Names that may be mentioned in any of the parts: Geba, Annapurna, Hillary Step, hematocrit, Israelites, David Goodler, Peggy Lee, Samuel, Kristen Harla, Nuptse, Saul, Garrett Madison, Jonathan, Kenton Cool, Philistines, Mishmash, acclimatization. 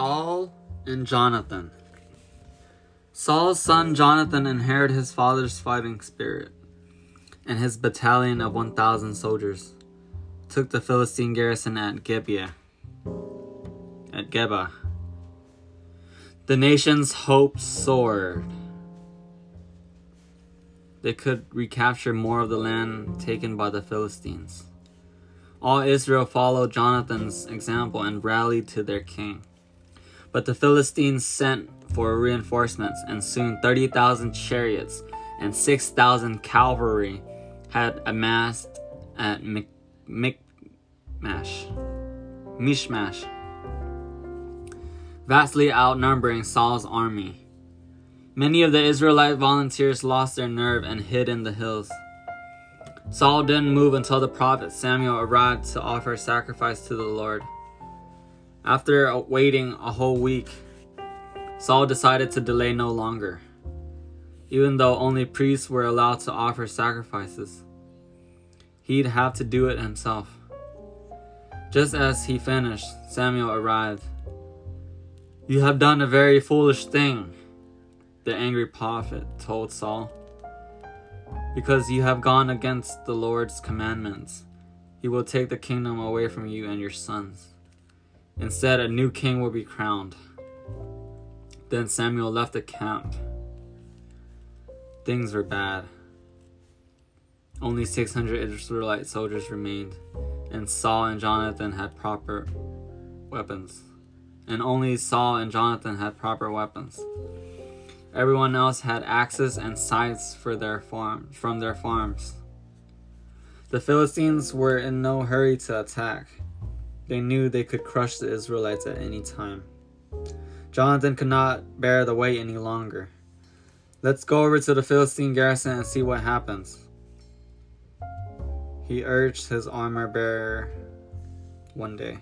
Saul and Jonathan. Saul's son Jonathan inherited his father's fighting spirit, and his battalion of 1,000 soldiers took the Philistine garrison at Geba. The nation's hope soared. They could recapture more of the land taken by the Philistines. All Israel followed Jonathan's example and rallied to their king. But the Philistines sent for reinforcements, and soon 30,000 chariots and 6,000 cavalry had amassed at Mishmash, vastly outnumbering Saul's army. Many of the Israelite volunteers lost their nerve and hid in the hills. Saul didn't move until the prophet Samuel arrived to offer sacrifice to the Lord. After waiting a whole week, Saul decided to delay no longer, even though only priests were allowed to offer sacrifices. He'd have to do it himself. Just as he finished, Samuel arrived. "You have done a very foolish thing," the angry prophet told Saul, "because you have gone against the Lord's commandments. He will take the kingdom away from you and your sons. Instead, a new king will be crowned." Then Samuel left the camp. Things were bad. Only 600 Israelite soldiers remained, and Saul and Jonathan had proper weapons. Everyone else had axes and scythes from their farms. The Philistines were in no hurry to attack. They knew they could crush the Israelites at any time. Jonathan could not bear the weight any longer. "Let's go over to the Philistine garrison and see what happens," he urged his armor-bearer one day.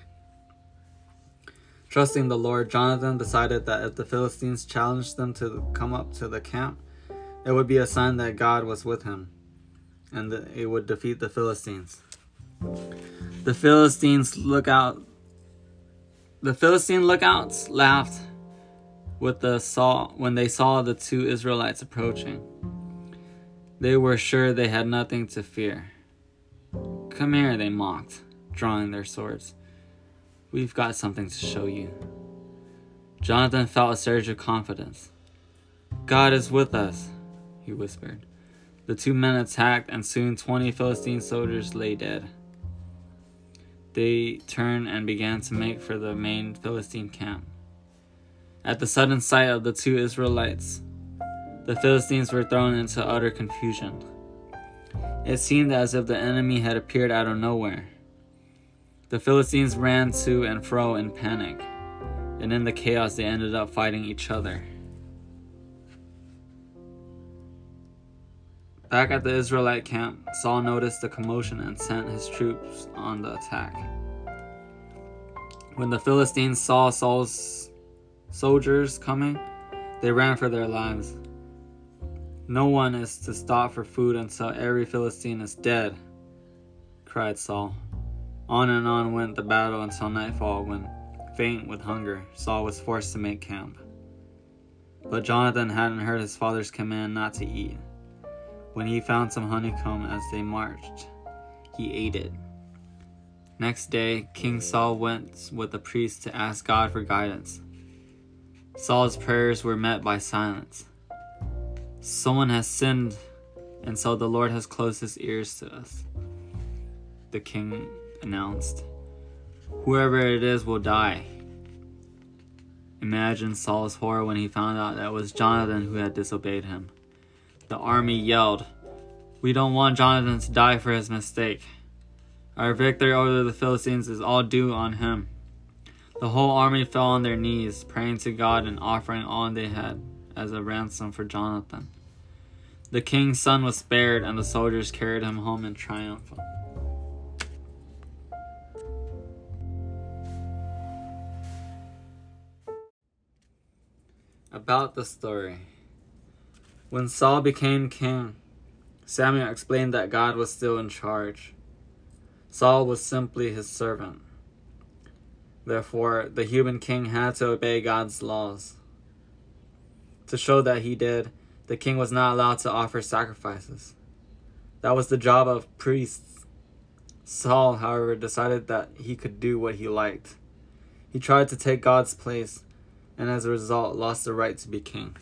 Trusting the Lord, Jonathan decided that if the Philistines challenged them to come up to the camp, it would be a sign that God was with him, and that it would defeat the Philistines. The Philistine lookouts laughed when they saw the two Israelites approaching. They were sure they had nothing to fear. "Come here," they mocked, drawing their swords. "We've got something to show you." Jonathan felt a surge of confidence. "God is with us," he whispered. The two men attacked, and soon 20 Philistine soldiers lay dead. They turned and began to make for the main Philistine camp. At the sudden sight of the two Israelites, the Philistines were thrown into utter confusion. It seemed as if the enemy had appeared out of nowhere. The Philistines ran to and fro in panic, and in the chaos they ended up fighting each other. Back at the Israelite camp, Saul noticed the commotion and sent his troops on the attack. When the Philistines saw Saul's soldiers coming, they ran for their lives. "No one is to stop for food until every Philistine is dead," cried Saul. On and on went the battle until nightfall, when, faint with hunger, Saul was forced to make camp. But Jonathan hadn't heard his father's command not to eat. When he found some honeycomb as they marched, he ate it. Next day, King Saul went with the priest to ask God for guidance. Saul's prayers were met by silence. "Someone has sinned, and so the Lord has closed his ears to us," the king announced. "Whoever it is will die." Imagine Saul's horror when he found out that it was Jonathan who had disobeyed him. The army yelled, "We don't want Jonathan to die for his mistake. Our victory over the Philistines is all due on him." The whole army fell on their knees, praying to God and offering all they had as a ransom for Jonathan. The king's son was spared, and the soldiers carried him home in triumph. About the story. When Saul became king, Samuel explained that God was still in charge. Saul was simply his servant. Therefore, the human king had to obey God's laws. To show that he did, the king was not allowed to offer sacrifices. That was the job of priests. Saul, however, decided that he could do what he liked. He tried to take God's place, and as a result, lost the right to be king.